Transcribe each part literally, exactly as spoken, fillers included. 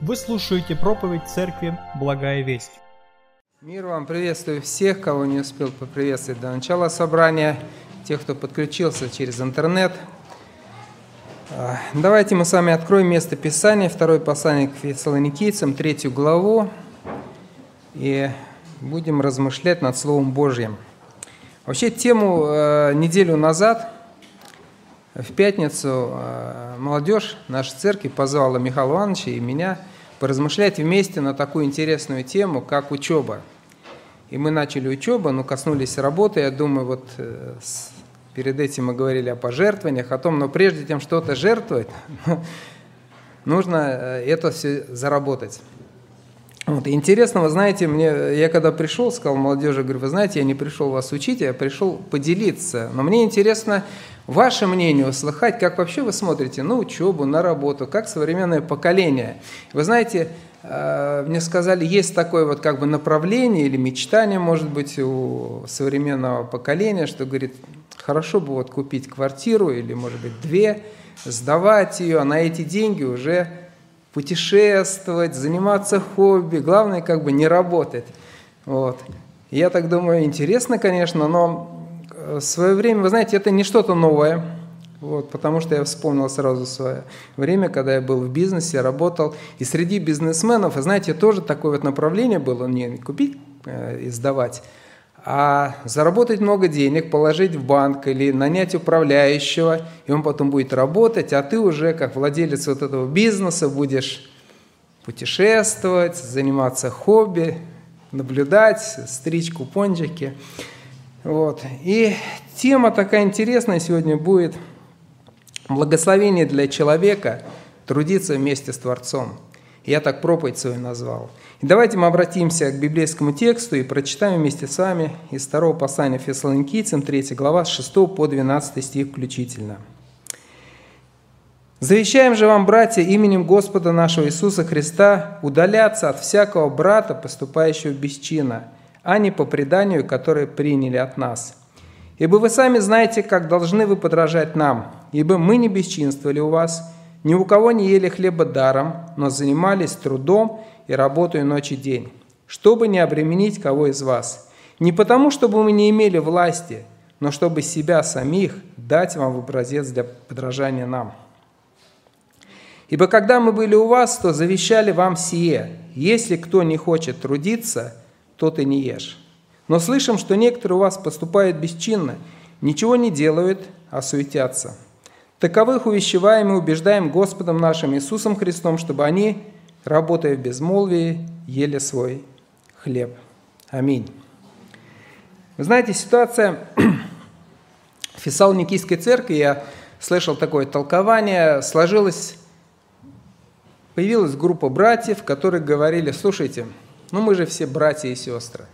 Вы слушаете проповедь Церкви «Благая Весть». Мир вам, приветствую всех, кого не успел поприветствовать до начала собрания, тех, кто подключился через интернет. Давайте мы с вами откроем место Писания, Второе послание к Фессалоникийцам, третью главу, и будем размышлять над Словом Божьим. Вообще, тему э, неделю назад, в пятницу, э, молодежь нашей церкви позвала Михаила Ивановича и меня поразмышлять вместе на такую интересную тему, как учеба. И мы начали учебу, но коснулись работы. Я думаю, вот э, с, перед этим мы говорили о пожертвованиях, о том, но прежде чем что-то жертвовать, нужно это все заработать. Вот. Интересно, вы знаете, мне, я когда пришел, сказал молодежи, говорю, вы знаете, я не пришел вас учить, я пришел поделиться. Но мне интересно ваше мнение услыхать, как вообще вы смотрите на учебу, на работу, как современное поколение. Вы знаете, мне сказали, есть такое вот как бы направление или мечтание, может быть, у современного поколения, что говорит, хорошо бы вот купить квартиру или, может быть, две, сдавать ее, а на эти деньги уже путешествовать, заниматься хобби, главное как бы не работать. Вот. Я так думаю, интересно, конечно, но в свое время, вы знаете, это не что-то новое, вот, потому что я вспомнил сразу свое время, когда я был в бизнесе, работал, и среди бизнесменов, вы знаете, тоже такое вот направление было, не купить э, и сдавать, а заработать много денег, положить в банк или нанять управляющего, и он потом будет работать, а ты уже, как владелец вот этого бизнеса, будешь путешествовать, заниматься хобби, наблюдать, стричь купончики. Вот. И тема такая интересная сегодня будет «Благословение для человека трудиться вместе с Творцом». Я так проповедь свою назвал. И давайте мы обратимся к библейскому тексту и прочитаем вместе с вами из Второго послания к Фессалоникийцам, третья глава, с шестого по двенадцатый стих включительно. «Завещаем же вам, братья, именем Господа нашего Иисуса Христа удаляться от всякого брата, поступающего без чина, а не по преданию, которое приняли от нас. Ибо вы сами знаете, как должны вы подражать нам, ибо мы не бесчинствовали у вас, ни у кого не ели хлеба даром, но занимались трудом и работой ночь и день, чтобы не обременить кого из вас. Не потому, чтобы мы не имели власти, но чтобы себя самих дать вам в образец для подражания нам. Ибо когда мы были у вас, то завещали вам сие, если кто не хочет трудиться, тот и не ешь. Но слышим, что некоторые у вас поступают бесчинно, ничего не делают, а суетятся. Таковых увещеваем и убеждаем Господом нашим Иисусом Христом, чтобы они, работая в безмолвии, ели свой хлеб». Аминь. Вы знаете, ситуация в Фессалоникийской церкви, я слышал такое толкование, сложилась, появилась группа братьев, которые говорили, слушайте, ну мы же все братья и сестры,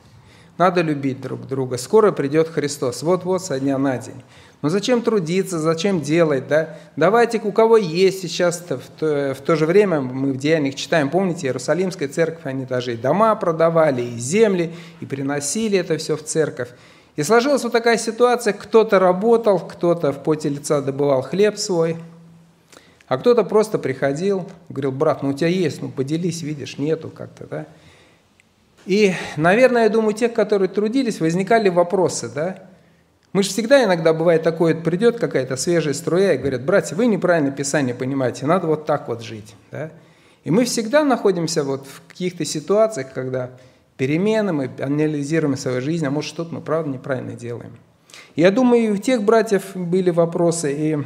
надо любить друг друга, скоро придет Христос, вот-вот со дня на день. Но зачем трудиться, зачем делать, да? Давайте, у кого есть сейчас, в то, в то же время мы в Деяниях читаем, помните, Иерусалимская церковь, они даже и дома продавали, и земли, и приносили это все в церковь. И сложилась вот такая ситуация, кто-то работал, кто-то в поте лица добывал хлеб свой, а кто-то просто приходил, говорил, брат, ну у тебя есть, ну поделись, видишь, нету как-то, да? И, наверное, я думаю, у тех, которые трудились, возникали вопросы, да? Мы же всегда иногда бывает такое, придет какая-то свежая струя и говорят, братья, вы неправильно Писание понимаете, надо вот так вот жить, да? И мы всегда находимся вот в каких-то ситуациях, когда перемены, мы анализируем свою жизнь, а может что-то мы правда неправильно делаем. Я думаю, и у тех братьев были вопросы, и,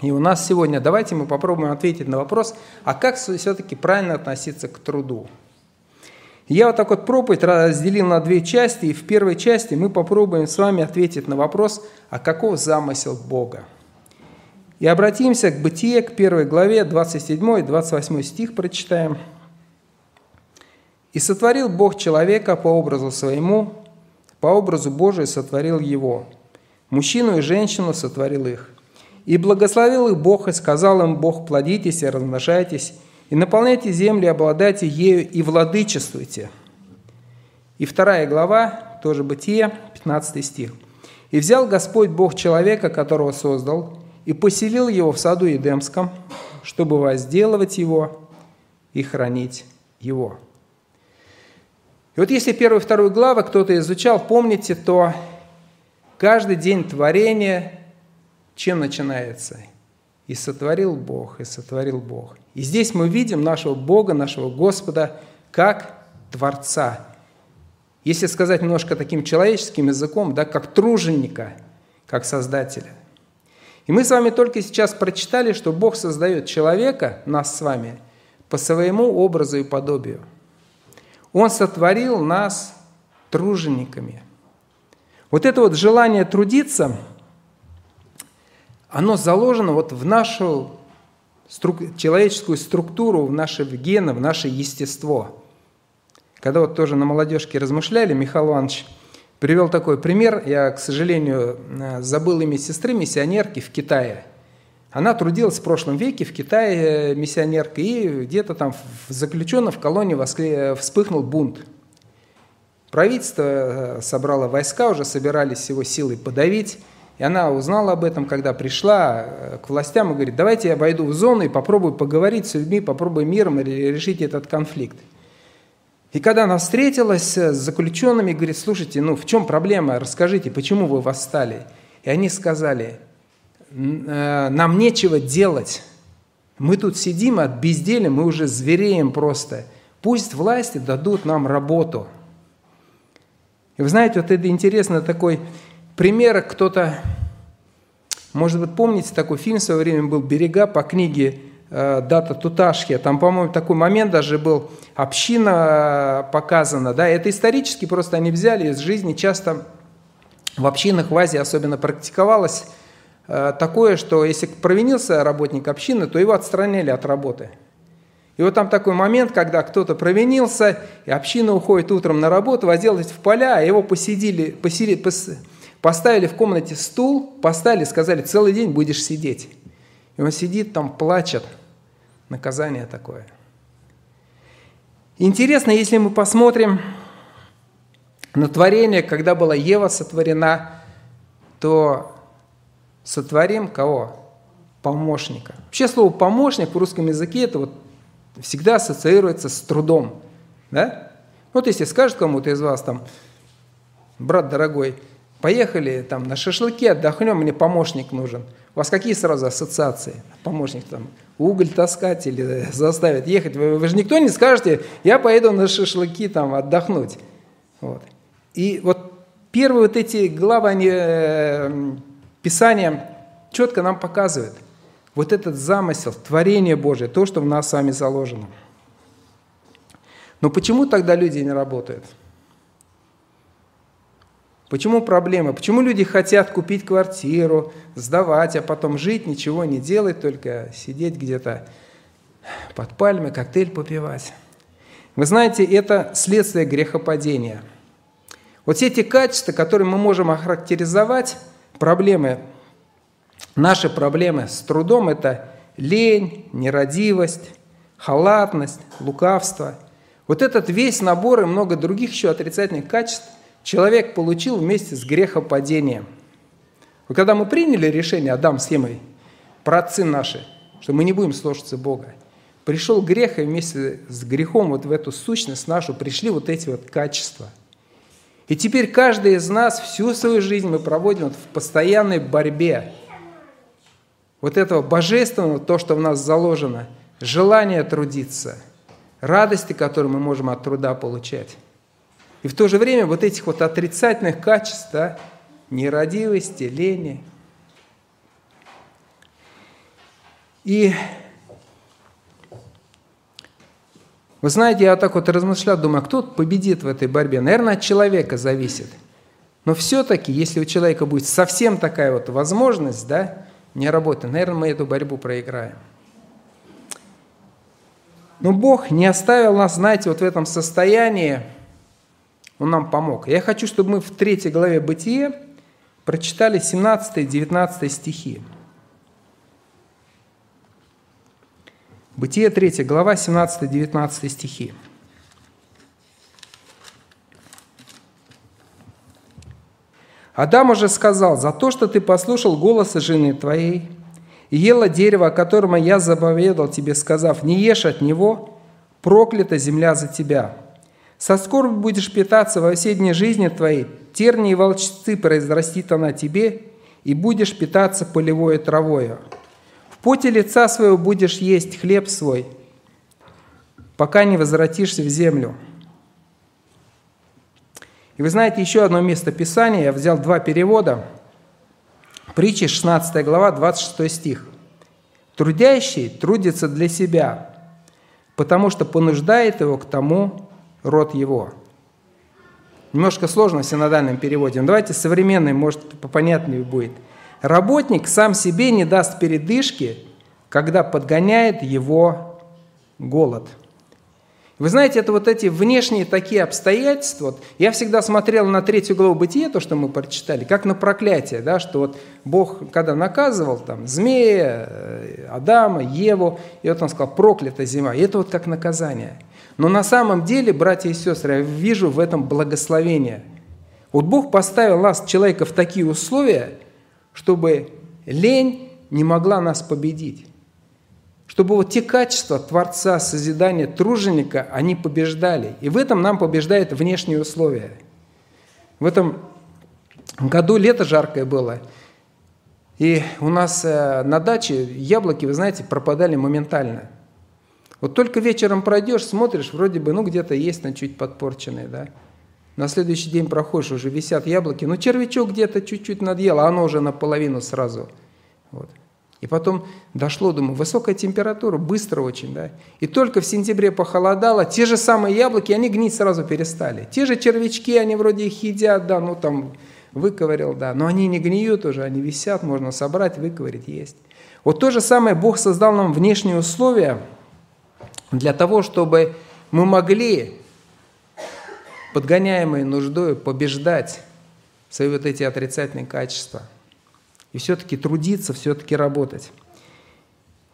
и у нас сегодня. Давайте мы попробуем ответить на вопрос, а как все-таки правильно относиться к труду? Я вот так вот проповедь разделил на две части, и в первой части мы попробуем с вами ответить на вопрос, а каков замысел Бога? И обратимся к Бытие, к первой главе, двадцать седьмой и двадцать восьмой стих прочитаем. «И сотворил Бог человека по образу своему, по образу Божию сотворил его, мужчину и женщину сотворил их. И благословил их Бог, и сказал им Бог, плодитесь и размножайтесь, и наполняйте землю, и обладайте ею, и владычествуйте». И вторая глава, тоже Бытие, пятнадцатый стих. «И взял Господь Бог человека, которого создал, и поселил его в саду Едемском, чтобы возделывать его и хранить его». И вот если первую и вторую главы кто-то изучал, помните, то каждый день творения чем начинается? «И сотворил Бог, и сотворил Бог». И здесь мы видим нашего Бога, нашего Господа, как Творца. Если сказать немножко таким человеческим языком, да, как труженика, как Создателя. И мы с вами только сейчас прочитали, что Бог создает человека, нас с вами, по своему образу и подобию. Он сотворил нас тружениками. Вот это вот желание трудиться, оно заложено вот в нашу струк- человеческую структуру, в наши гены, в наше естество. Когда вот тоже на молодежке размышляли, Михаил Иванович привел такой пример. Я, к сожалению, забыл имя сестры, миссионерки в Китае. Она трудилась в прошлом веке в Китае миссионеркой, и где-то там заключенно в колонии воскл... вспыхнул бунт. Правительство собрало войска, уже собирались его силой подавить. И она узнала об этом, когда пришла к властям и говорит: давайте я войду в зону и попробую поговорить с людьми, попробую миром решить этот конфликт. И когда она встретилась с заключенными, говорит: слушайте, ну в чем проблема, расскажите, почему вы восстали? И они сказали: нам нечего делать, мы тут сидим от безделия, мы уже звереем просто, пусть власти дадут нам работу. И вы знаете, вот это интересно, такой... пример, кто-то, может быть, помните, такой фильм в свое время был «Берега» по книге э, Дата Туташхи. Там, по-моему, такой момент даже был, община показана. Да? Это исторически просто они взяли из жизни. Часто в общинах в Азии особенно практиковалось э, такое, что если провинился работник общины, то его отстраняли от работы. И вот там такой момент, когда кто-то провинился, и община уходит утром на работу, возделывает в поля, а его посидели... посели, пос... Поставили в комнате стул, поставили, сказали: целый день будешь сидеть. И он сидит там, плачет. Наказание такое. Интересно, если мы посмотрим на творение, когда была Ева сотворена, то сотворим кого? Помощника. Вообще слово «помощник» в русском языке это вот всегда ассоциируется с трудом. Да? Вот если скажет кому-то из вас, там, брат дорогой, поехали там на шашлыке, отдохнем, мне помощник нужен. У вас какие сразу ассоциации? Помощник там уголь таскать или заставит ехать. Вы, вы же никто не скажете, я поеду на шашлыки там отдохнуть. Вот. И вот первые вот эти главы они, э, Писания четко нам показывают вот этот замысел, творение Божие, то, что в нас с вами заложено. Но почему тогда люди не работают? Почему проблема? Почему люди хотят купить квартиру, сдавать, а потом жить, ничего не делать, только сидеть где-то под пальмой, коктейль попивать? Вы знаете, это следствие грехопадения. Вот все эти качества, которые мы можем охарактеризовать, проблемы, наши проблемы с трудом, это лень, нерадивость, халатность, лукавство. Вот этот весь набор и много других еще отрицательных качеств человек получил вместе с грехопадением. Вот когда мы приняли решение, Адам с Евой, праотцы наши, что мы не будем слушаться Бога, пришел грех, и вместе с грехом вот в эту сущность нашу пришли вот эти вот качества. И теперь каждый из нас всю свою жизнь мы проводим вот в постоянной борьбе. Вот этого божественного, то, что в нас заложено, желание трудиться, радости, которые мы можем от труда получать. И в то же время вот этих вот отрицательных качеств, да, нерадивости, лени. И вы знаете, я так вот размышлял, думаю, кто победит в этой борьбе? Наверное, от человека зависит. Но все-таки, если у человека будет совсем такая вот возможность, да, не работать, наверное, мы эту борьбу проиграем. Но Бог не оставил нас, знаете, вот в этом состоянии. Он нам помог. Я хочу, чтобы мы в третьей главе Бытия прочитали семнадцатый-девятнадцатый стихи. Бытие третья глава, семнадцатый-девятнадцатый стихи. «Адам уже сказал: за то, что ты послушал голоса жены твоей и ела дерево, о котором я заповедал тебе, сказав: не ешь от него, проклята земля за тебя. Со скорбью будешь питаться во все дни жизни твоей, тернии и волчцы произрастит она тебе, и будешь питаться полевою травою. В поте лица своего будешь есть хлеб свой, пока не возвратишься в землю». И вы знаете, еще одно место Писания, я взял два перевода, Притчи шестнадцатая глава, двадцать шестой стих. «Трудящий трудится для себя, потому что понуждает его к тому род его». Немножко сложно в синодальном переводе, но давайте современный, может, попонятнее будет. «Работник сам себе не даст передышки, когда подгоняет его голод». Вы знаете, это вот эти внешние такие обстоятельства. Вот я всегда смотрел на третью главу Бытия, то, что мы прочитали, как на проклятие, да, что вот Бог, когда наказывал там змея, Адама, Еву, и вот он сказал: «Проклята земля». И это вот как наказание. Но на самом деле, братья и сестры, я вижу в этом благословение. Вот Бог поставил нас, человека, в такие условия, чтобы лень не могла нас победить. Чтобы вот те качества Творца, созидания, труженика, они побеждали. И в этом нам побеждают внешние условия. В этом году лето жаркое было. И у нас на даче яблоки, вы знаете, пропадали моментально. Вот только вечером пройдешь, смотришь, вроде бы, ну, где-то есть, но чуть подпорченные, да. На следующий день проходишь, уже висят яблоки, ну, червячок где-то чуть-чуть надъел, а оно уже наполовину сразу. Вот. И потом дошло, думаю, высокая температура, быстро очень, да. И только в сентябре похолодало, те же самые яблоки, они гнить сразу перестали. Те же червячки, они вроде их едят, да, ну там выковырял, да, но они не гниют уже, они висят, можно собрать, выковырять, есть. Вот то же самое Бог создал нам внешние условия для того, чтобы мы могли, подгоняемые нуждой, побеждать свои вот эти отрицательные качества. И все-таки трудиться, все-таки работать.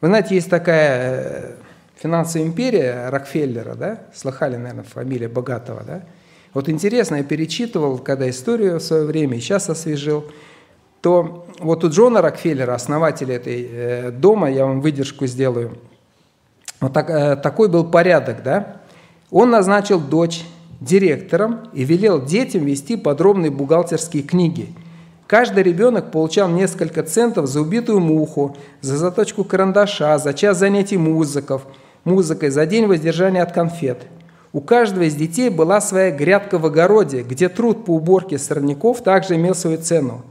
Вы знаете, есть такая финансовая империя Рокфеллера, да? Слыхали, наверное, фамилия богатого, да? Вот интересно, я перечитывал, когда историю в свое время, и сейчас освежил, то вот у Джона Рокфеллера, основателя этой дома, я вам выдержку сделаю, вот так, такой был порядок, да? Он назначил дочь директором и велел детям вести подробные бухгалтерские книги. Каждый ребенок получал несколько центов за убитую муху, за заточку карандаша, за час занятий музыков, музыкой, за день воздержания от конфет. У каждого из детей была своя грядка в огороде, где труд по уборке сорняков также имел свою цену.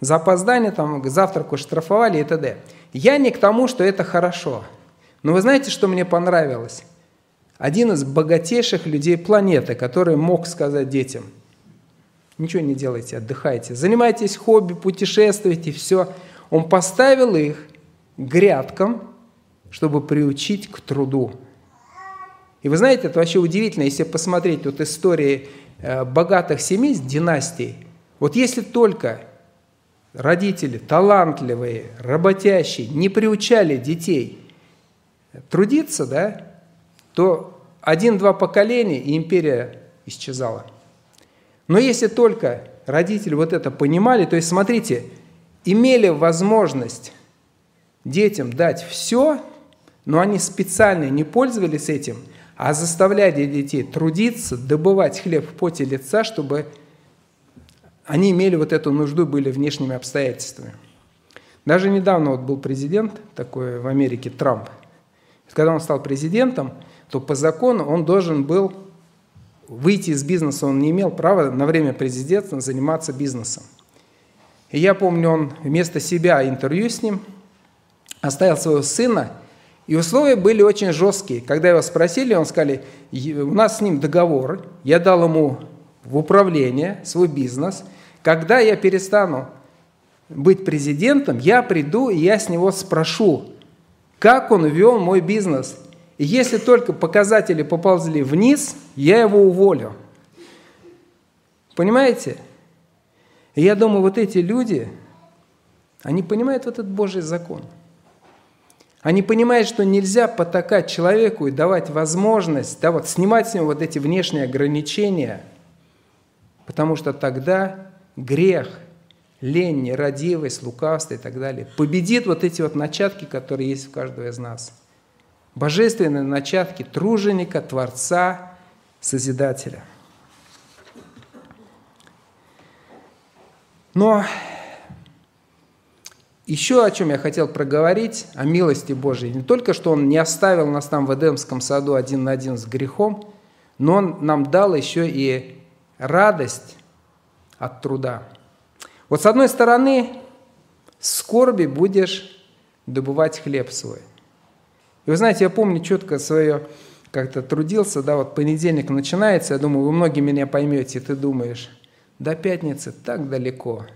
За опоздание там, к завтраку штрафовали и т.д. Я не к тому, что это хорошо. Но вы знаете, что мне понравилось? Один из богатейших людей планеты, который мог сказать детям: ничего не делайте, отдыхайте, занимайтесь хобби, путешествуйте, все. Он поставил их грядкам, чтобы приучить к труду. И вы знаете, это вообще удивительно, если посмотреть вот истории богатых семей, династий. Вот если только родители талантливые, работящие, не приучали детей трудиться, да, то один-два поколения, и империя исчезала. Но если только родители вот это понимали, то есть, смотрите, имели возможность детям дать все, но они специально не пользовались этим, а заставляли детей трудиться, добывать хлеб в поте лица, чтобы они имели вот эту нужду, были внешними обстоятельствами. Даже недавно вот был президент такой в Америке, Трамп. Когда он стал президентом, то по закону он должен был выйти из бизнеса, он не имел права на время президентства заниматься бизнесом. И я помню, он вместо себя интервью с ним оставил своего сына, и условия были очень жесткие. Когда его спросили, он сказал: у нас с ним договор, я дал ему в управление свой бизнес, когда я перестану быть президентом, я приду и я с него спрошу, как он вел мой бизнес. И если только показатели поползли вниз, я его уволю. Понимаете? И я думаю, вот эти люди, они понимают вот этот Божий закон. Они понимают, что нельзя потакать человеку и давать возможность, да, вот, снимать с него вот эти внешние ограничения, потому что тогда грех, лень, нерадивость, лукавство и так далее победит вот эти вот начатки, которые есть у каждого из нас. божественные начатки труженика, творца, созидателя. Но еще о чем я хотел проговорить, о милости Божьей. Не только, что Он не оставил нас там в Эдемском саду один на один с грехом, но Он нам дал еще и радость от труда. Вот с одной стороны, в скорби будешь добывать хлеб свой. И вы знаете, я помню четко свое, как-то трудился, да, вот понедельник начинается, я думаю, вы многие меня поймете, ты думаешь, до пятницы так далеко.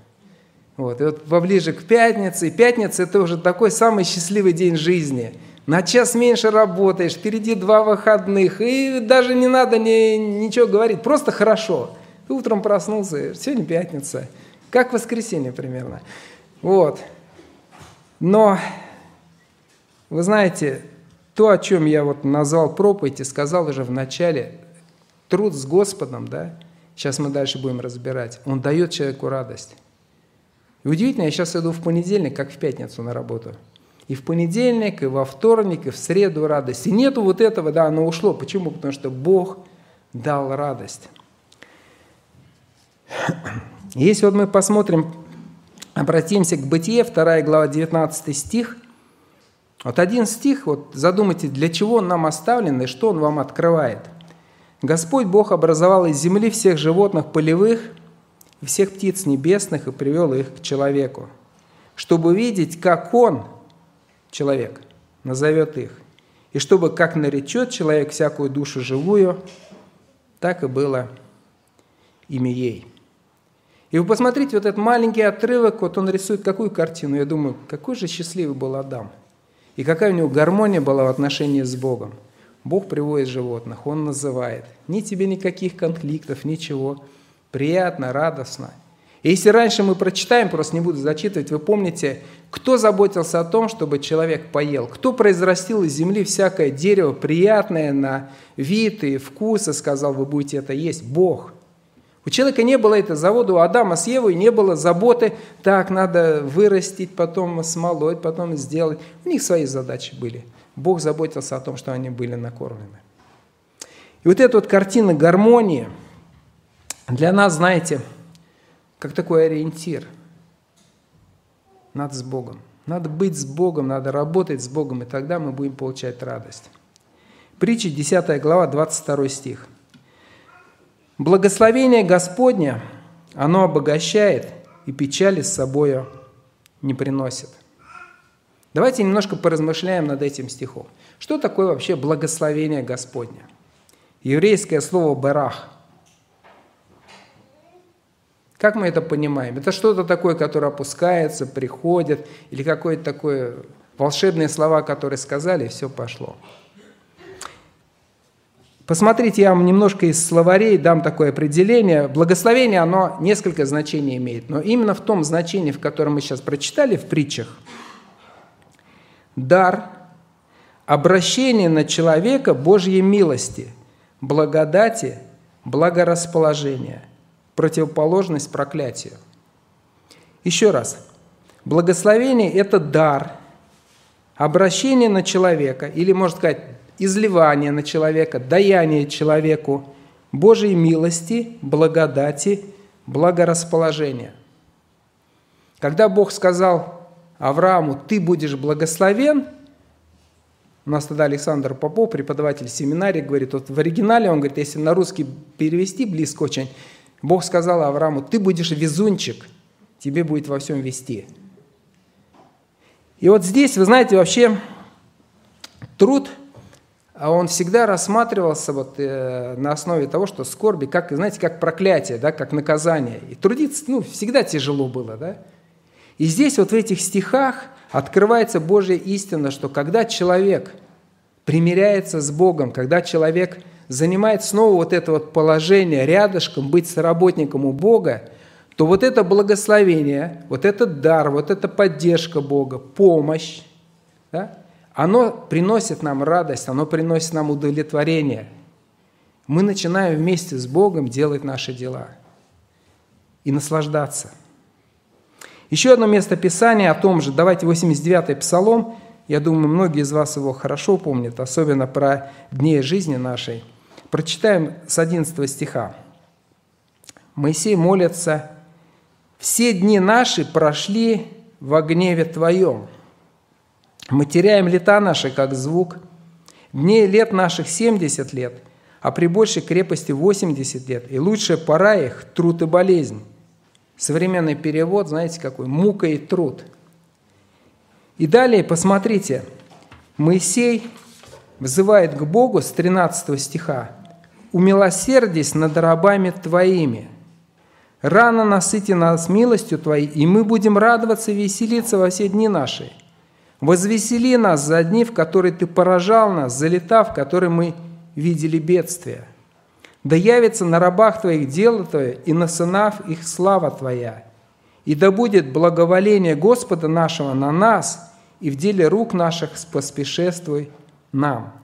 Вот, и вот поближе к пятнице, и пятница – это уже такой самый счастливый день жизни. На час меньше работаешь, впереди два выходных, и даже не надо ни, ничего говорить, просто хорошо. Ты утром проснулся, сегодня пятница, как воскресенье примерно. Вот. Но, вы знаете, то, о чем я вот назвал проповедь и сказал уже в начале, труд с Господом, да, сейчас мы дальше будем разбирать, он дает человеку радость. И удивительно, я сейчас иду в понедельник, как в пятницу на работу. И в понедельник, и во вторник, и в среду радость. И нету вот этого, да, оно ушло. Почему? Потому что Бог дал радость. Если вот мы посмотрим, обратимся к Бытие, вторая глава, девятнадцатый стих. Вот один стих, вот задумайте, для чего он нам оставлен и что он вам открывает. «Господь Бог образовал из земли всех животных полевых, и всех птиц небесных, и привел их к человеку, чтобы видеть, как он, человек, назовет их, и чтобы, как наречет человек всякую душу живую, так и было имя ей». И вы посмотрите, вот этот маленький отрывок, вот он рисует какую картину, я думаю, какой же счастливый был Адам, и какая у него гармония была в отношении с Богом. Бог приводит животных, он называет, ни тебе никаких конфликтов, ничего. Приятно, радостно. И если раньше мы прочитаем, просто не буду зачитывать, вы помните, кто заботился о том, чтобы человек поел? Кто произрастил из земли всякое дерево, приятное на вид и вкус, и сказал, вы будете это есть? Бог. У человека не было этой заботы, у Адама с Евой не было заботы, так, надо вырастить, потом смолоть, потом сделать. У них свои задачи были. Бог заботился о том, что они были накормлены. И вот эта вот картина гармонии, для нас, знаете, как такой ориентир. Надо с Богом. Надо быть с Богом, надо работать с Богом, и тогда мы будем получать радость. Притчи, десятая глава, двадцать второй стих. «Благословение Господне, оно обогащает и печали с собою не приносит». Давайте немножко поразмышляем над этим стихом. Что такое вообще благословение Господне? Еврейское слово «барах». Как мы это понимаем? Это что-то такое, которое опускается, приходит, или какое-то такое волшебные слова, которые сказали, и все пошло. Посмотрите, я вам немножко из словарей дам такое определение. Благословение, оно несколько значений имеет, но именно в том значении, в котором мы сейчас прочитали в притчах, дар, обращение на человека Божьей милости, благодати, благорасположения. Противоположность проклятию. Еще раз. Благословение – это дар, обращение на человека, или, можно сказать, изливание на человека, даяние человеку Божьей милости, благодати, благорасположения. Когда Бог сказал Аврааму «ты будешь благословен», у нас тогда Александр Попов, преподаватель семинарии, говорит, вот в оригинале он говорит, если на русский перевести близко очень, Бог сказал Аврааму, ты будешь везунчик, тебе будет во всем везти. И вот здесь, вы знаете, вообще труд, он всегда рассматривался вот, э, на основе того, что скорби, как, знаете, как проклятие, да, как наказание. И трудиться ну, всегда тяжело было. Да? И здесь вот в этих стихах открывается Божья истина, что когда человек примиряется с Богом, когда человек занимает снова вот это вот положение рядышком, быть соработником у Бога, то вот это благословение, вот этот дар, вот эта поддержка Бога, помощь, да, оно приносит нам радость, оно приносит нам удовлетворение. Мы начинаем вместе с Богом делать наши дела и наслаждаться. Еще одно место Писания о том же, давайте восемьдесят девятый псалом, Я думаю, многие из вас его хорошо помнят, особенно про дни жизни нашей. Прочитаем с одиннадцатого стиха. Моисей молится: «Все дни наши прошли во гневе Твоем. Мы теряем лета наши, как звук. Дней лет наших семьдесят лет, а при большей крепости восемьдесят лет. И лучшая пора их – труд и болезнь». Современный перевод, знаете какой? «Мука и труд». И далее, посмотрите, Моисей взывает к Богу с тринадцатого стиха: «Умилосердись над рабами Твоими, рано насыти нас милостью Твоей, и мы будем радоваться и веселиться во все дни наши. Возвесели нас за дни, в которые Ты поражал нас, за лета, в которые мы видели бедствия. Да явится на рабах Твоих дело Твое, и на сынах их слава Твоя. И да будет благоволение Господа нашего на нас, и в деле рук наших поспешествуй нам».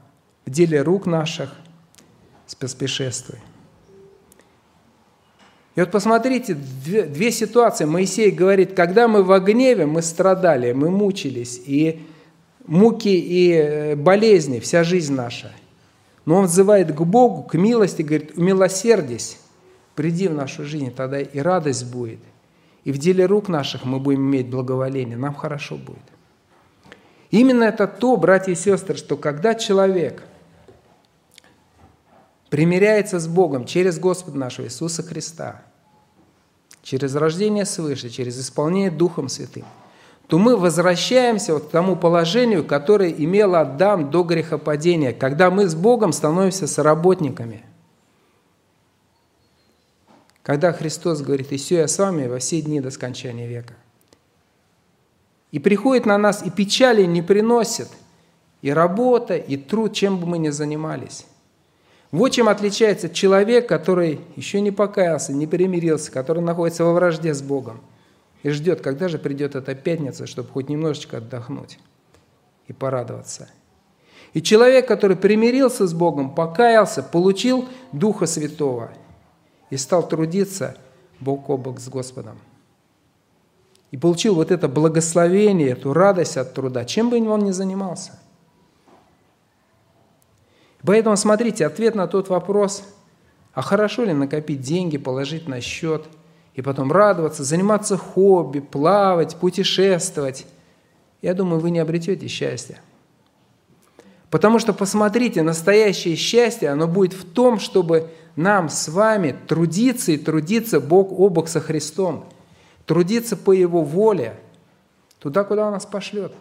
В деле рук наших поспешествуй. И вот посмотрите, две, две ситуации. Моисей говорит: когда мы во гневе, мы страдали, мы мучились, и муки, и болезни, вся жизнь наша. Но он взывает к Богу, к милости, говорит: умилосердись, приди в нашу жизнь, тогда и радость будет. И в деле рук наших мы будем иметь благоволение, нам хорошо будет. Именно это то, братья и сестры, что когда человек примиряется с Богом через Господа нашего Иисуса Христа, через рождение свыше, через исполнение Духом Святым, то мы возвращаемся вот к тому положению, которое имел Адам до грехопадения, когда мы с Богом становимся соработниками. Когда Христос говорит: «И сё я с вами во все дни до скончания века». И приходит на нас, и печали не приносит, и работа, и труд, чем бы мы ни занимались. Вот чем отличается человек, который еще не покаялся, не примирился, который находится во вражде с Богом и ждет, когда же придет эта пятница, чтобы хоть немножечко отдохнуть и порадоваться. И человек, который примирился с Богом, покаялся, получил Духа Святого и стал трудиться бок о бок с Господом. И получил вот это благословение, эту радость от труда, чем бы он ни занимался. Поэтому, смотрите, ответ на тот вопрос: а хорошо ли накопить деньги, положить на счет и потом радоваться, заниматься хобби, плавать, путешествовать? Я думаю, вы не обретете счастья. Потому что, посмотрите, настоящее счастье, оно будет в том, чтобы нам с вами трудиться и трудиться бок о бок со Христом, трудиться по Его воле, туда, куда Он нас пошлет,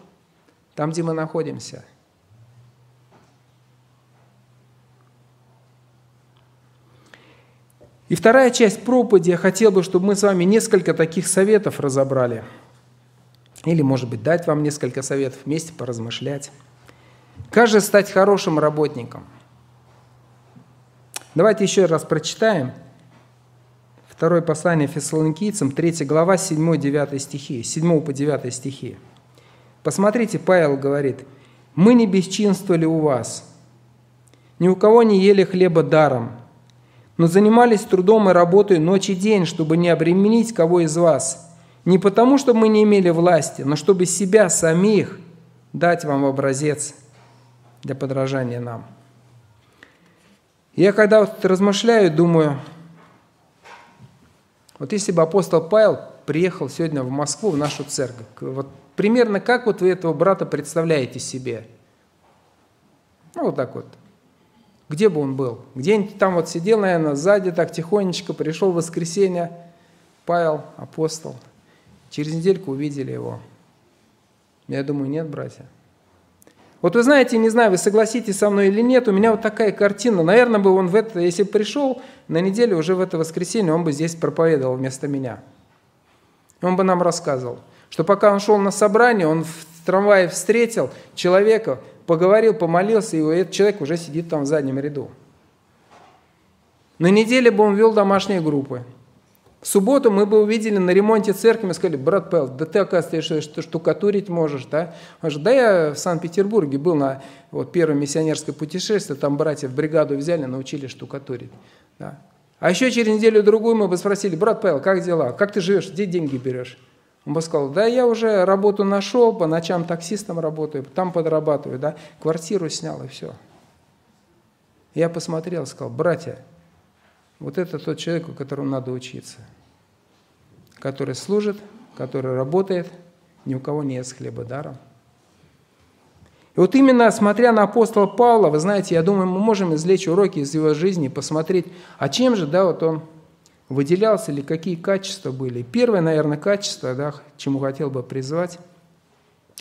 там, где мы находимся. И вторая часть проповеди, я хотел бы, чтобы мы с вами несколько таких советов разобрали. Или, может быть, дать вам несколько советов, вместе поразмышлять. Как же стать хорошим работником? Давайте еще раз прочитаем. Второе послание к Фессалоникийцам, третья глава, седьмой-девятый стихи, седьмой по девятый стихи. Посмотрите, Павел говорит: «Мы не бесчинствовали у вас, ни у кого не ели хлеба даром, но занимались трудом и работой ночь и день, чтобы не обременить кого из вас, не потому, что мы не имели власти, но чтобы себя самих дать вам в образец для подражания нам». Я когда вот размышляю, думаю, вот если бы апостол Павел приехал сегодня в Москву, в нашу церковь, вот примерно как вот вы этого брата представляете себе? Ну, вот так вот. Где бы он был? Где-нибудь там вот сидел, наверное, сзади так тихонечко, пришел в воскресенье, Павел, апостол. Через недельку увидели его. Я думаю, нет, братья. Вот вы знаете, не знаю, вы согласитесь со мной или нет, у меня вот такая картина. Наверное, бы он в это, если бы пришел на неделю, уже в это воскресенье он бы здесь проповедовал вместо меня. Он бы нам рассказывал, что пока он шел на собрание, он в трамвае встретил человека, поговорил, помолился, и этот человек уже сидит там в заднем ряду. На неделе бы он вел домашние группы. В субботу мы бы увидели на ремонте церкви, мы сказали: брат Павел, да ты, оказывается, штукатурить можешь, да? Он говорит: да я в Санкт-Петербурге был на вот, первом миссионерское путешествие, там братьев бригаду взяли, научили штукатурить. Да? А еще через неделю-другую мы бы спросили: брат Павел, как дела? Как ты живешь? Где деньги берешь? Он бы сказал: да я уже работу нашел, по ночам таксистом работаю, там подрабатываю, да, квартиру снял и все. Я посмотрел, сказал: братья, вот это тот человек, у которого надо учиться, который служит, который работает, ни у кого не ест хлеба даром. И вот именно смотря на апостола Павла, вы знаете, я думаю, мы можем извлечь уроки из его жизни и посмотреть, а чем же, да, вот он выделялся, или какие качества были. Первое, наверное, качество, да, к чему хотел бы призвать,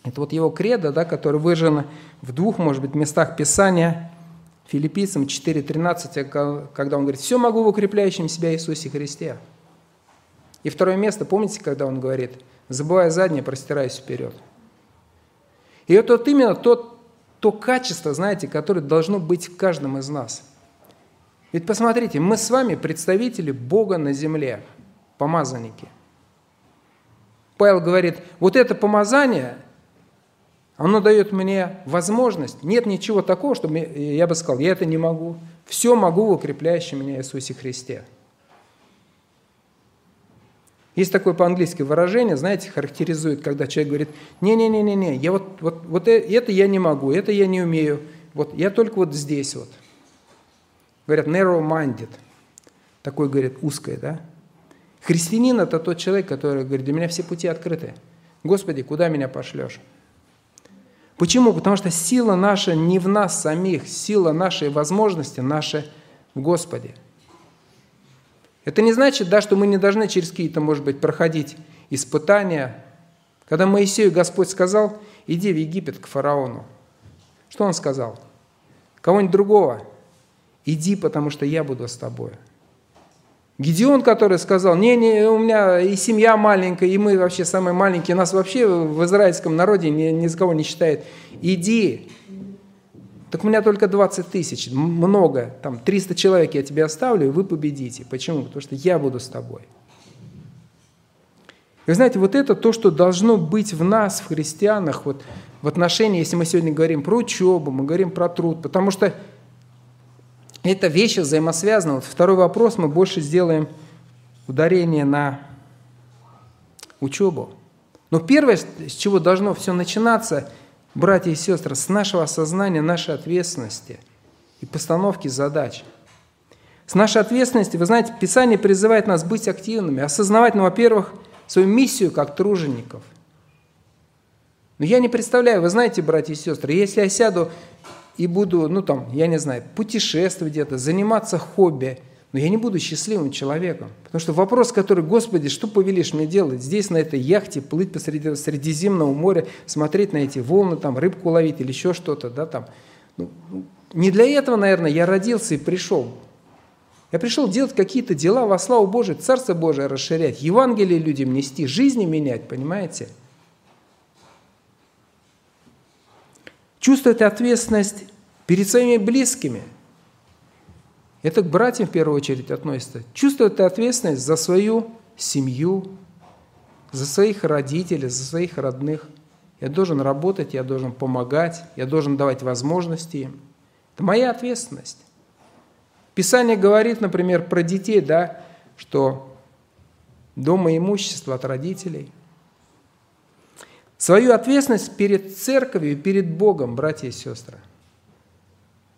это вот его кредо, да, которое выражено в двух, может быть, местах Писания, Филиппийцам четыре тринадцать, когда он говорит: «Все могу в укрепляющем себя Иисусе Христе». И второе место, помните, когда он говорит: «Забывая заднее, простираюсь вперед». И это вот именно то, то качество, знаете, которое должно быть в каждом из нас. Ведь посмотрите, мы с вами представители Бога на земле, помазанники. Павел говорит: вот это помазание, оно дает мне возможность. Нет ничего такого, чтобы я бы сказал: я это не могу. Все могу в укрепляющем меня Иисусе Христе. Есть такое по-английски выражение, знаете, характеризует, когда человек говорит: не-не-не-не-не, я вот, вот, вот это я не могу, это я не умею, вот я только вот здесь вот. Говорят, narrow-minded, такой, говорит, узкое, да? Христианин – это тот человек, который говорит: для меня все пути открыты. Господи, куда меня пошлешь? Почему? Потому что сила наша не в нас самих, сила нашей возможности наша в Господе. Это не значит, да, что мы не должны через какие-то, может быть, проходить испытания. Когда Моисею Господь сказал: иди в Египет к фараону. Что он сказал? Кого-нибудь другого? Иди, потому что я буду с тобой. Гедеон, который сказал: не-не, у меня и семья маленькая, и мы вообще самые маленькие, нас вообще в израильском народе ни, ни за кого не считает. Иди. Так у меня только двадцать тысяч, много, там триста человек я тебе оставлю, и вы победите. Почему? Потому что я буду с тобой. И вы знаете, вот это то, что должно быть в нас, в христианах, вот в отношении, если мы сегодня говорим про учебу, мы говорим про труд, потому что это вещи взаимосвязаны. Вот второй вопрос, мы больше сделаем ударение на учебу. Но первое, с чего должно все начинаться, братья и сестры, с нашего осознания нашей ответственности и постановки задач. С нашей ответственности, вы знаете, Писание призывает нас быть активными, осознавать, ну, во-первых, свою миссию как тружеников. Но я не представляю, вы знаете, братья и сестры, если я сяду и буду, ну там, я не знаю, путешествовать где-то, заниматься хобби, но я не буду счастливым человеком. Потому что вопрос, который: Господи, что повелишь мне делать? Здесь, на этой яхте, плыть посреди Средиземного моря, смотреть на эти волны, там, рыбку ловить или еще что-то, да, там. Ну, не для этого, наверное, я родился и пришел. Я пришел делать какие-то дела во славу Божию, Царство Божие расширять, Евангелие людям нести, жизни менять, понимаете? Чувствовать ответственность перед своими близкими. Это к братьям в первую очередь относится. Чувствует ответственность за свою семью, за своих родителей, за своих родных. Я должен работать, я должен помогать, я должен давать возможности им. Это моя ответственность. Писание говорит, например, про детей, да, что дом и имущество от родителей. Свою ответственность перед церковью и перед Богом, братья и сестры.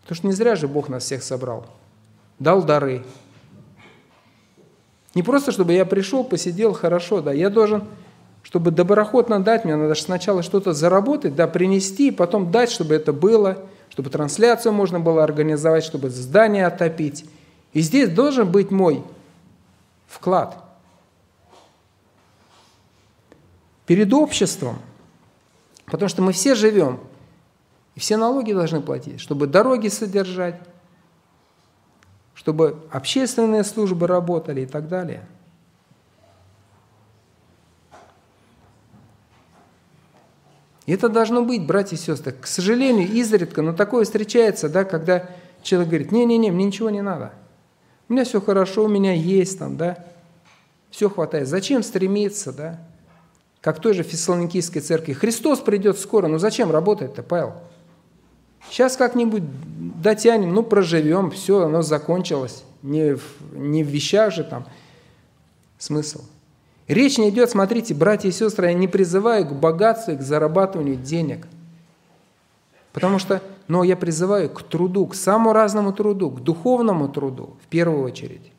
Потому что не зря же Бог нас всех собрал. Дал дары. Не просто, чтобы я пришел, посидел, хорошо, да, я должен, чтобы доброохотно дать, мне надо же сначала что-то заработать, да, принести, и потом дать, чтобы это было, чтобы трансляцию можно было организовать, чтобы здание отопить. И здесь должен быть мой вклад. Перед обществом, потому что мы все живем, и все налоги должны платить, чтобы дороги содержать, чтобы общественные службы работали и так далее. И это должно быть, братья и сестры. К сожалению, изредка, но такое встречается, да, когда человек говорит: не-не-не, мне ничего не надо. У меня все хорошо, у меня есть там, да, все хватает. Зачем стремиться, да? Как той же Фессалоникийской церкви. Христос придет скоро, ну зачем работать-то, Павел? Сейчас как-нибудь дотянем, ну проживем, все, оно закончилось. Не в, не в вещах же там смысл. Речь не идет, смотрите, братья и сестры, я не призываю к богатству и к зарабатыванию денег. Потому что, но я призываю к труду, к самому разному труду, к духовному труду, в первую очередь,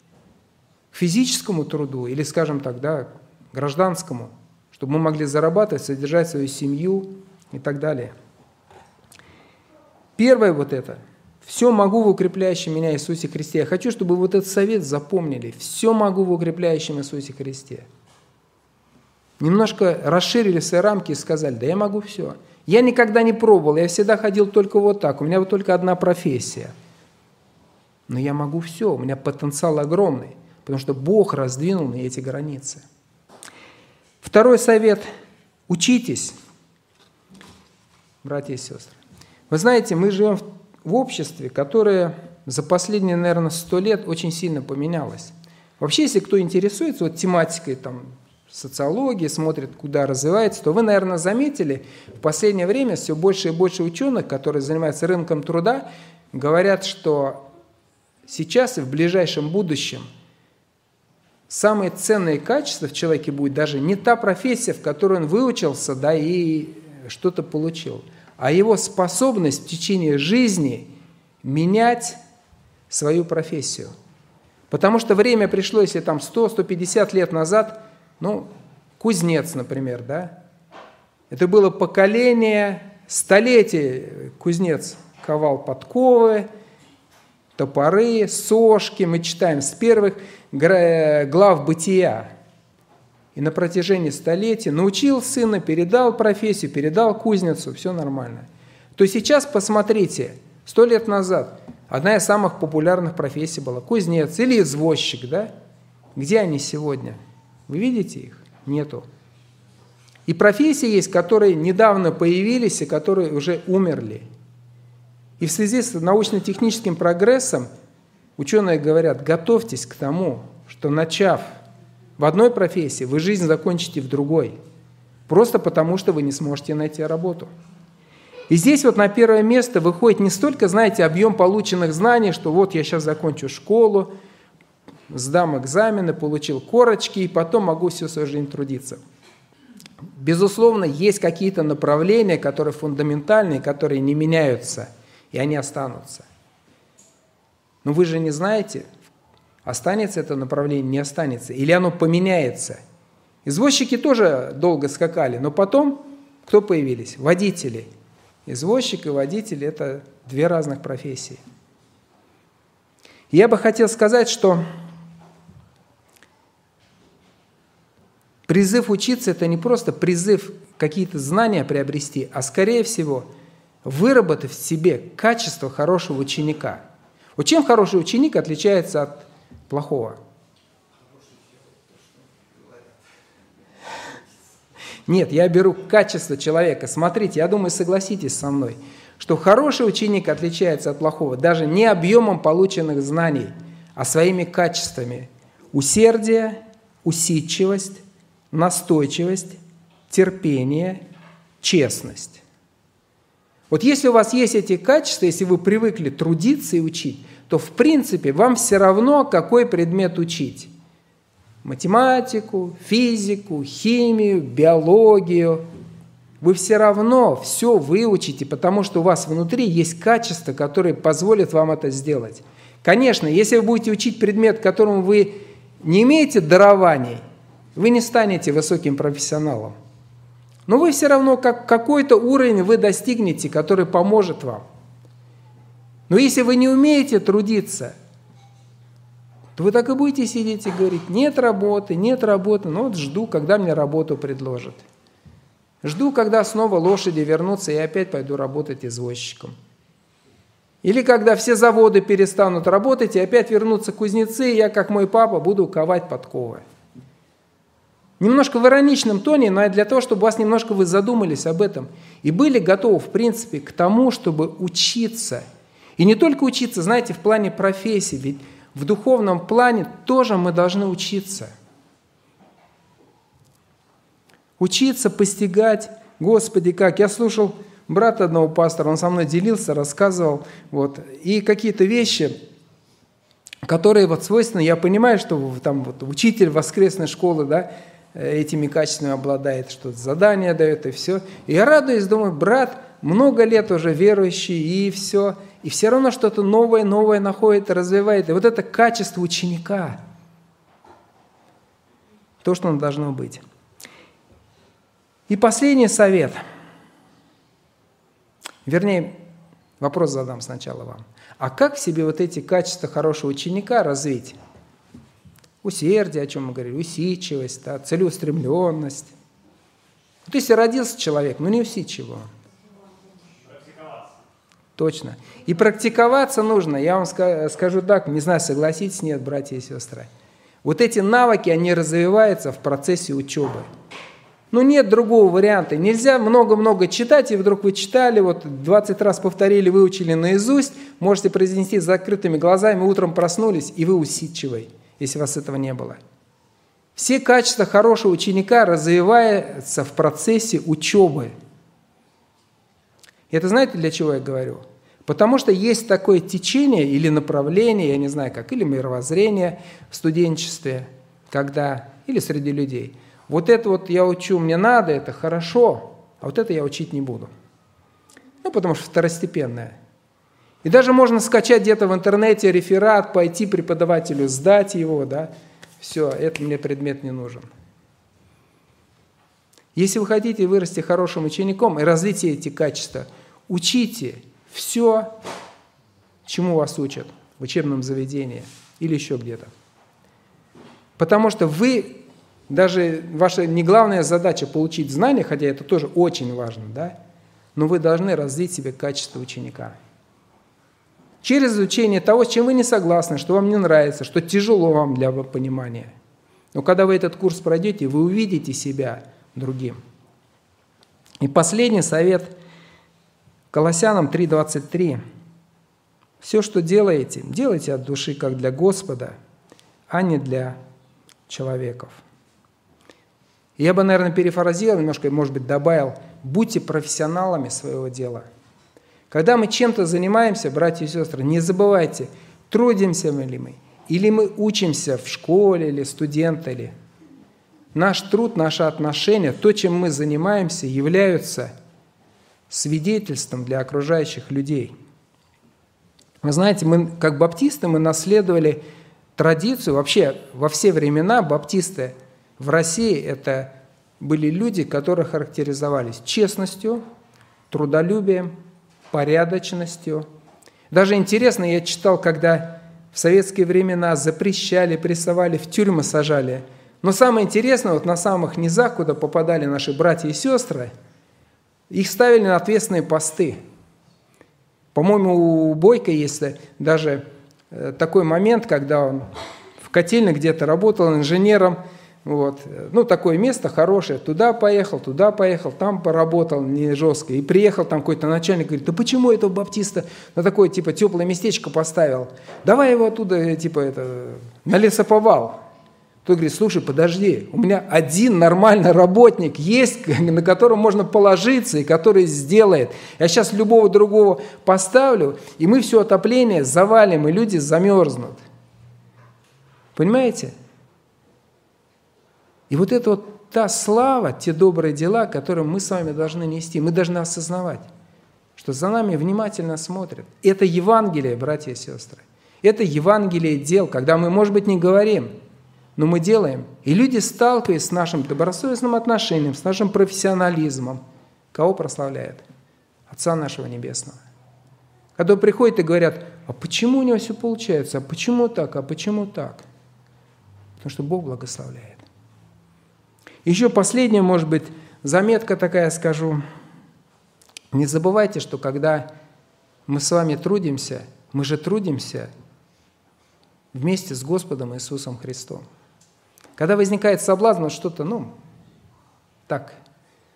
к физическому труду, или, скажем так, да, гражданскому, чтобы мы могли зарабатывать, содержать свою семью и так далее. Первое вот это. «Все могу в укрепляющем меня Иисусе Христе». Я хочу, чтобы вот этот совет запомнили. «Все могу в укрепляющем Иисусе Христе». Немножко расширили свои рамки и сказали: «Да я могу все». Я никогда не пробовал, я всегда ходил только вот так, у меня вот только одна профессия. Но я могу все, у меня потенциал огромный, потому что Бог раздвинул мне эти границы. Второй совет – учитесь, братья и сестры. Вы знаете, мы живем в обществе, которое за последние, наверное, сто лет очень сильно поменялось. Вообще, если кто интересуется вот тематикой там, социологии, смотрит, куда развивается, то вы, наверное, заметили, в последнее время все больше и больше ученых, которые занимаются рынком труда, говорят, что сейчас и в ближайшем будущем самые ценные качества в человеке будет даже не та профессия, в которой он выучился, да, и что-то получил, а его способность в течение жизни менять свою профессию. Потому что время пришло, если там сто — сто пятьдесят лет назад, ну, кузнец, например, да, это было поколение, столетие, кузнец ковал подковы, топоры, сошки, мы читаем с первых глав Бытия. И на протяжении столетий научил сына, передал профессию, передал кузницу, все нормально. То сейчас, посмотрите, сто лет назад одна из самых популярных профессий была кузнец или извозчик, да? Где они сегодня? Вы видите их? Нету. И профессии есть, которые недавно появились и которые уже умерли. И в связи с научно-техническим прогрессом ученые говорят: готовьтесь к тому, что, начав в одной профессии, вы жизнь закончите в другой, просто потому что вы не сможете найти работу. И здесь вот на первое место выходит не столько, знаете, объем полученных знаний, что вот я сейчас закончу школу, сдам экзамены, получил корочки, и потом могу всю свою жизнь трудиться. Безусловно, есть какие-то направления, которые фундаментальные, которые не меняются, и они останутся. Но вы же не знаете, останется это направление, не останется, или оно поменяется. Извозчики тоже долго скакали, но потом кто появились? Водители. Извозчик и водитель – это две разных профессии. Я бы хотел сказать, что призыв учиться – это не просто призыв какие-то знания приобрести, а, скорее всего, выработать в себе качество хорошего ученика. Вот чем хороший ученик отличается от плохого? Нет, я беру качество человека. Смотрите, я думаю, согласитесь со мной, что хороший ученик отличается от плохого даже не объемом полученных знаний, а своими качествами: усердие, усидчивость, настойчивость, терпение, честность. Вот если у вас есть эти качества, если вы привыкли трудиться и учить, то, в принципе, вам все равно, какой предмет учить. Математику, физику, химию, биологию. Вы все равно все выучите, потому что у вас внутри есть качества, которые позволят вам это сделать. Конечно, если вы будете учить предмет, к которому вы не имеете дарований, вы не станете высоким профессионалом. Но вы все равно как какой-то уровень вы достигнете, который поможет вам. Но если вы не умеете трудиться, то вы так и будете сидеть и говорить: нет работы, нет работы, но вот жду, когда мне работу предложат. Жду, когда снова лошади вернутся, и опять пойду работать извозчиком. Или когда все заводы перестанут работать, и опять вернутся кузнецы, и я, как мой папа, буду ковать подковы. Немножко в ироничном тоне, но для того, чтобы вас немножко вы задумались об этом и были готовы, в принципе, к тому, чтобы учиться. И не только учиться, знаете, в плане профессии, ведь в духовном плане тоже мы должны учиться. Учиться, постигать. Господи, как! Я слушал брата одного пастора, он со мной делился, рассказывал. Вот, и какие-то вещи, которые вот свойственны. Я понимаю, что там вот учитель воскресной школы, да, этими качествами обладает, что задание дает, и все. И я радуюсь, думаю, брат много лет уже верующий, и все. И все равно что-то новое, новое находит, развивает. И вот это качество ученика, то, что оно должно быть. И последний совет. Вернее, вопрос задам сначала вам. А как в себе вот эти качества хорошего ученика развить? Усердие, о чем мы говорили, усидчивость, да, целеустремленность. Вот если родился человек, ну не усидчиво. Практиковаться. Точно. И практиковаться нужно, я вам скажу так, не знаю, согласитесь, нет, братья и сестры. Вот эти навыки, они развиваются в процессе учебы. Ну нет другого варианта. Нельзя много-много читать, и вдруг вы читали, вот двадцать раз повторили, выучили наизусть, можете произнести с закрытыми глазами, утром проснулись, и вы усидчивый, если у вас этого не было. Все качества хорошего ученика развиваются в процессе учебы. И это знаете, для чего я говорю? Потому что есть такое течение или направление, я не знаю как, или мировоззрение в студенчестве, когда, или среди людей. Вот это вот я учу, мне надо, это хорошо, а вот это я учить не буду. Ну, потому что второстепенное. И даже можно скачать где-то в интернете реферат, пойти преподавателю, сдать его, да, все, это мне предмет не нужен. Если вы хотите вырасти хорошим учеником и развить эти качества, учите все, чему вас учат в учебном заведении или еще где-то. Потому что вы, даже ваша не главная задача получить знания, хотя это тоже очень важно, да, но вы должны развить в себе качество ученика. Через изучение того, с чем вы не согласны, что вам не нравится, что тяжело вам для понимания. Но когда вы этот курс пройдете, вы увидите себя другим. И последний совет Колоссянам три двадцать три. Все, что делаете, делайте от души, как для Господа, а не для человеков. Я бы, наверное, перефразировал, немножко, может быть, добавил, будьте профессионалами своего дела. Когда мы чем-то занимаемся, братья и сестры, не забывайте, трудимся ли мы, или мы учимся в школе, или студенты, или наш труд, наши отношения, то, чем мы занимаемся, являются свидетельством для окружающих людей. Вы знаете, мы, как баптисты, мы наследовали традицию, вообще во все времена баптисты в России это были люди, которые характеризовались честностью, трудолюбием, порядочностью. Даже интересно, я читал, когда в советские времена запрещали, прессовали, в тюрьмы сажали. Но самое интересное, вот на самых низах, куда попадали наши братья и сестры, их ставили на ответственные посты. По-моему, у Бойко есть даже такой момент, когда он в котельной где-то работал инженером, вот. Ну, такое место хорошее, туда поехал, туда поехал, там поработал не жестко, и приехал там какой-то начальник, говорит, да почему этого баптиста на такое, типа, теплое местечко поставил? Давай его оттуда, типа, это, на лесоповал. Тот говорит, слушай, подожди, у меня один нормальный работник есть, на которого можно положиться и который сделает. Я сейчас любого другого поставлю, и мы все отопление завалим, и люди замерзнут. Понимаете? И вот это вот та слава, те добрые дела, которые мы с вами должны нести, мы должны осознавать, что за нами внимательно смотрят. Это Евангелие, братья и сестры. Это Евангелие дел, когда мы, может быть, не говорим, но мы делаем. И люди, сталкиваясь с нашим добросовестным отношением, с нашим профессионализмом, кого прославляют? Отца нашего Небесного. Когда приходят и говорят, а почему у него все получается, а почему так, а почему так? Потому что Бог благословляет. Еще последняя, может быть, заметка такая, скажу. Не забывайте, что когда мы с вами трудимся, мы же трудимся вместе с Господом Иисусом Христом. Когда возникает соблазн, что-то, ну, так,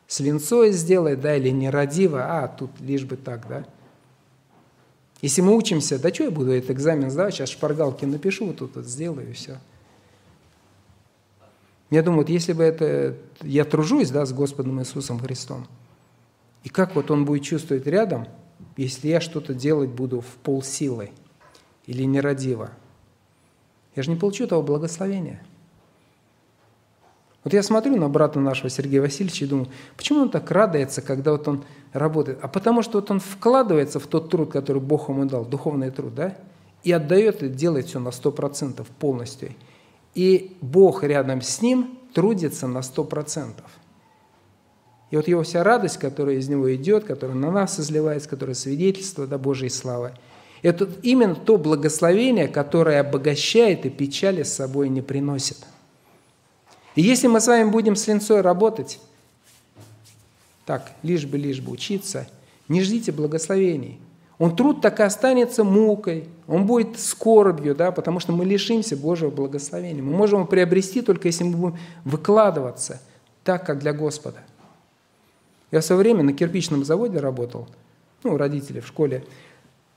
с линцой сделай, да, или нерадиво, а тут лишь бы так, да. Если мы учимся, да что я буду этот экзамен сдавать, сейчас шпаргалки напишу, вот тут вот сделаю, и все. Я думаю, вот если бы это, я тружусь, да, с Господом Иисусом Христом, и как вот Он будет чувствовать рядом, если я что-то делать буду в полсилы или нерадиво? Я же не получу того благословения. Вот я смотрю на брата нашего Сергея Васильевича и думаю, почему он так радуется, когда вот он работает? А потому что вот он вкладывается в тот труд, который Бог ему дал, духовный труд, да? И отдает и делает все на сто процентов полностью. И Бог рядом с ним трудится на сто процентов. И вот его вся радость, которая из него идет, которая на нас изливается, которая свидетельствует о Божьей славе, это именно то благословение, которое обогащает и печали с собой не приносит. И если мы с вами будем с линцой работать, так, лишь бы, лишь бы учиться, не ждите благословений. Он труд так и останется мукой, он будет скорбью, да, потому что мы лишимся Божьего благословения. Мы можем его приобрести только если мы будем выкладываться так, как для Господа. Я в свое время на кирпичном заводе работал, ну, родители в школе,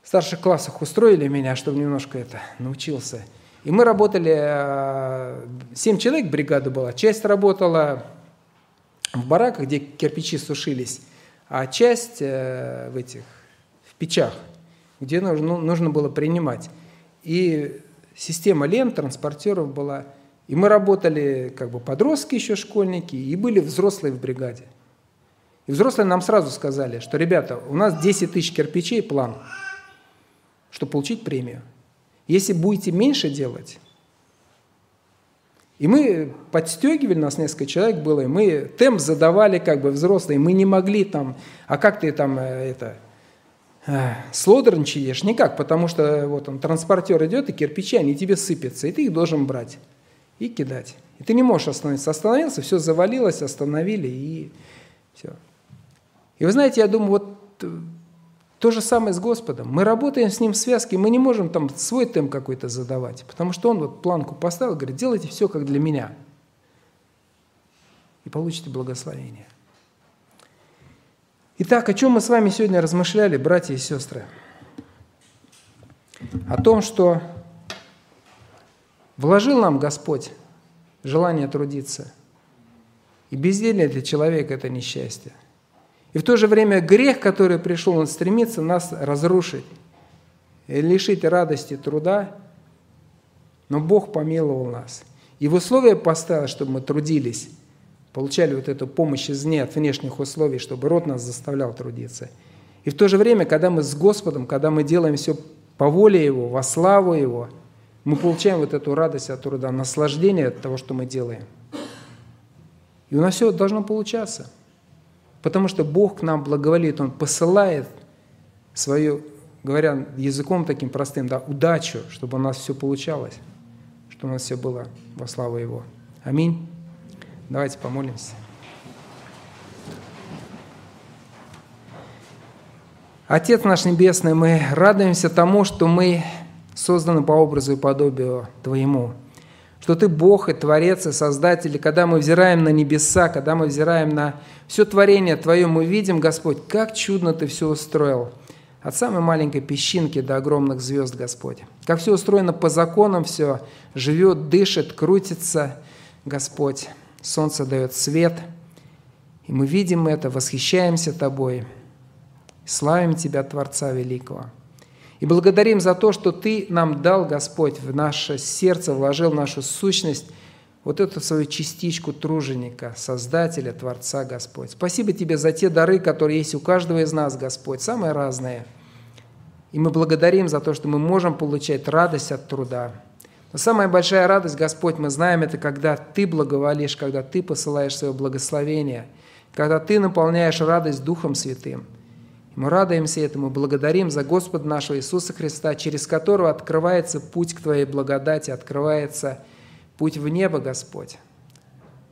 в старших классах устроили меня, чтобы немножко это научился. И мы работали, семь человек бригада была, часть работала в бараках, где кирпичи сушились, а часть в этих, в печах, где нужно, нужно было принимать. И система лент, транспортеров была, и мы работали как бы подростки еще, школьники, и были взрослые в бригаде. И взрослые нам сразу сказали, что, ребята, у нас десять тысяч кирпичей план, чтобы получить премию. Если будете меньше делать, и мы подстегивали, нас несколько человек было, и мы темп задавали как бы взрослые, мы не могли там, а как ты там это, э, слодорничаешь? Никак, потому что вот он, транспортер идет, и кирпичи, они тебе сыпятся, и ты их должен брать и кидать. И ты не можешь остановиться. Остановился, все завалилось, остановили, и все. И вы знаете, я думаю, вот... То же самое с Господом. Мы работаем с Ним в связке, мы не можем там свой темп какой-то задавать, потому что Он вот планку поставил, говорит, делайте все, как для меня, и получите благословение. Итак, о чем мы с вами сегодня размышляли, братья и сестры? О том, что вложил нам Господь желание трудиться, и безделье для человека – это несчастье. И в то же время грех, который пришел, он стремится нас разрушить, лишить радости труда, но Бог помиловал нас. И в условия поставил, чтобы мы трудились, получали вот эту помощь извне, от внешних условий, чтобы род нас заставлял трудиться. И в то же время, когда мы с Господом, когда мы делаем все по воле Его, во славу Его, мы получаем вот эту радость от труда, наслаждение от того, что мы делаем. И у нас все должно получаться. Потому что Бог к нам благоволит, Он посылает свою, говоря языком таким простым, да, удачу, чтобы у нас все получалось, чтобы у нас все было во славу Его. Аминь. Давайте помолимся. Отец наш Небесный, мы радуемся тому, что мы созданы по образу и подобию Твоему, что Ты Бог и Творец, и Создатель. И когда мы взираем на небеса, когда мы взираем на все творение Твое, мы видим, Господь, как чудно Ты все устроил. От самой маленькой песчинки до огромных звезд, Господь. Как все устроено по законам, все живет, дышит, крутится, Господь. Солнце дает свет. И мы видим это, восхищаемся Тобой. Славим Тебя, Творца Великого. И благодарим за то, что Ты нам дал, Господь, в наше сердце, вложил в нашу сущность вот эту свою частичку труженика, Создателя, Творца, Господь. Спасибо Тебе за те дары, которые есть у каждого из нас, Господь, самые разные. И мы благодарим за то, что мы можем получать радость от труда. Но самая большая радость, Господь, мы знаем, это когда Ты благоволишь, когда Ты посылаешь свое благословение, когда Ты наполняешь радость Духом Святым. Мы радуемся этому, благодарим за Господа нашего Иисуса Христа, через которого открывается путь к Твоей благодати, открывается путь в небо, Господь.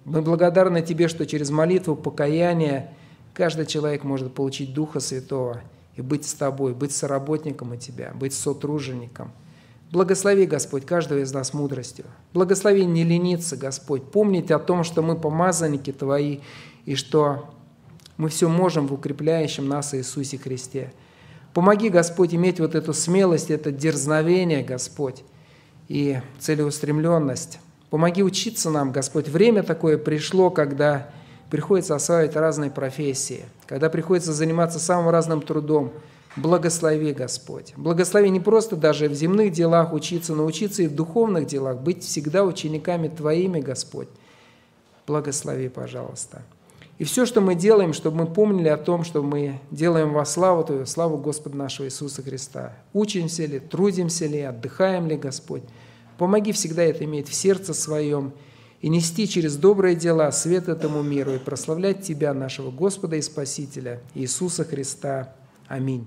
Мы благодарны Тебе, что через молитву, покаяние каждый человек может получить Духа Святого и быть с Тобой, быть соработником у Тебя, быть сотружеником. Благослови, Господь, каждого из нас мудростью. Благослови не лениться, Господь, помнить о том, что мы помазанники Твои и что... мы все можем в укрепляющем нас Иисусе Христе. Помоги, Господь, иметь вот эту смелость, это дерзновение, Господь, и целеустремленность. Помоги учиться нам, Господь. Время такое пришло, когда приходится осваивать разные профессии, когда приходится заниматься самым разным трудом. Благослови, Господь. Благослови не просто даже в земных делах учиться, но учиться и в духовных делах, быть всегда учениками Твоими, Господь. благослови, пожалуйста. И все, что мы делаем, чтобы мы помнили о том, что мы делаем во славу Твою, славу Господа нашего Иисуса Христа. Учимся ли, трудимся ли, отдыхаем ли, Господь. Помоги всегда это иметь в сердце своем и нести через добрые дела свет этому миру и прославлять Тебя, нашего Господа и Спасителя, Иисуса Христа. Аминь.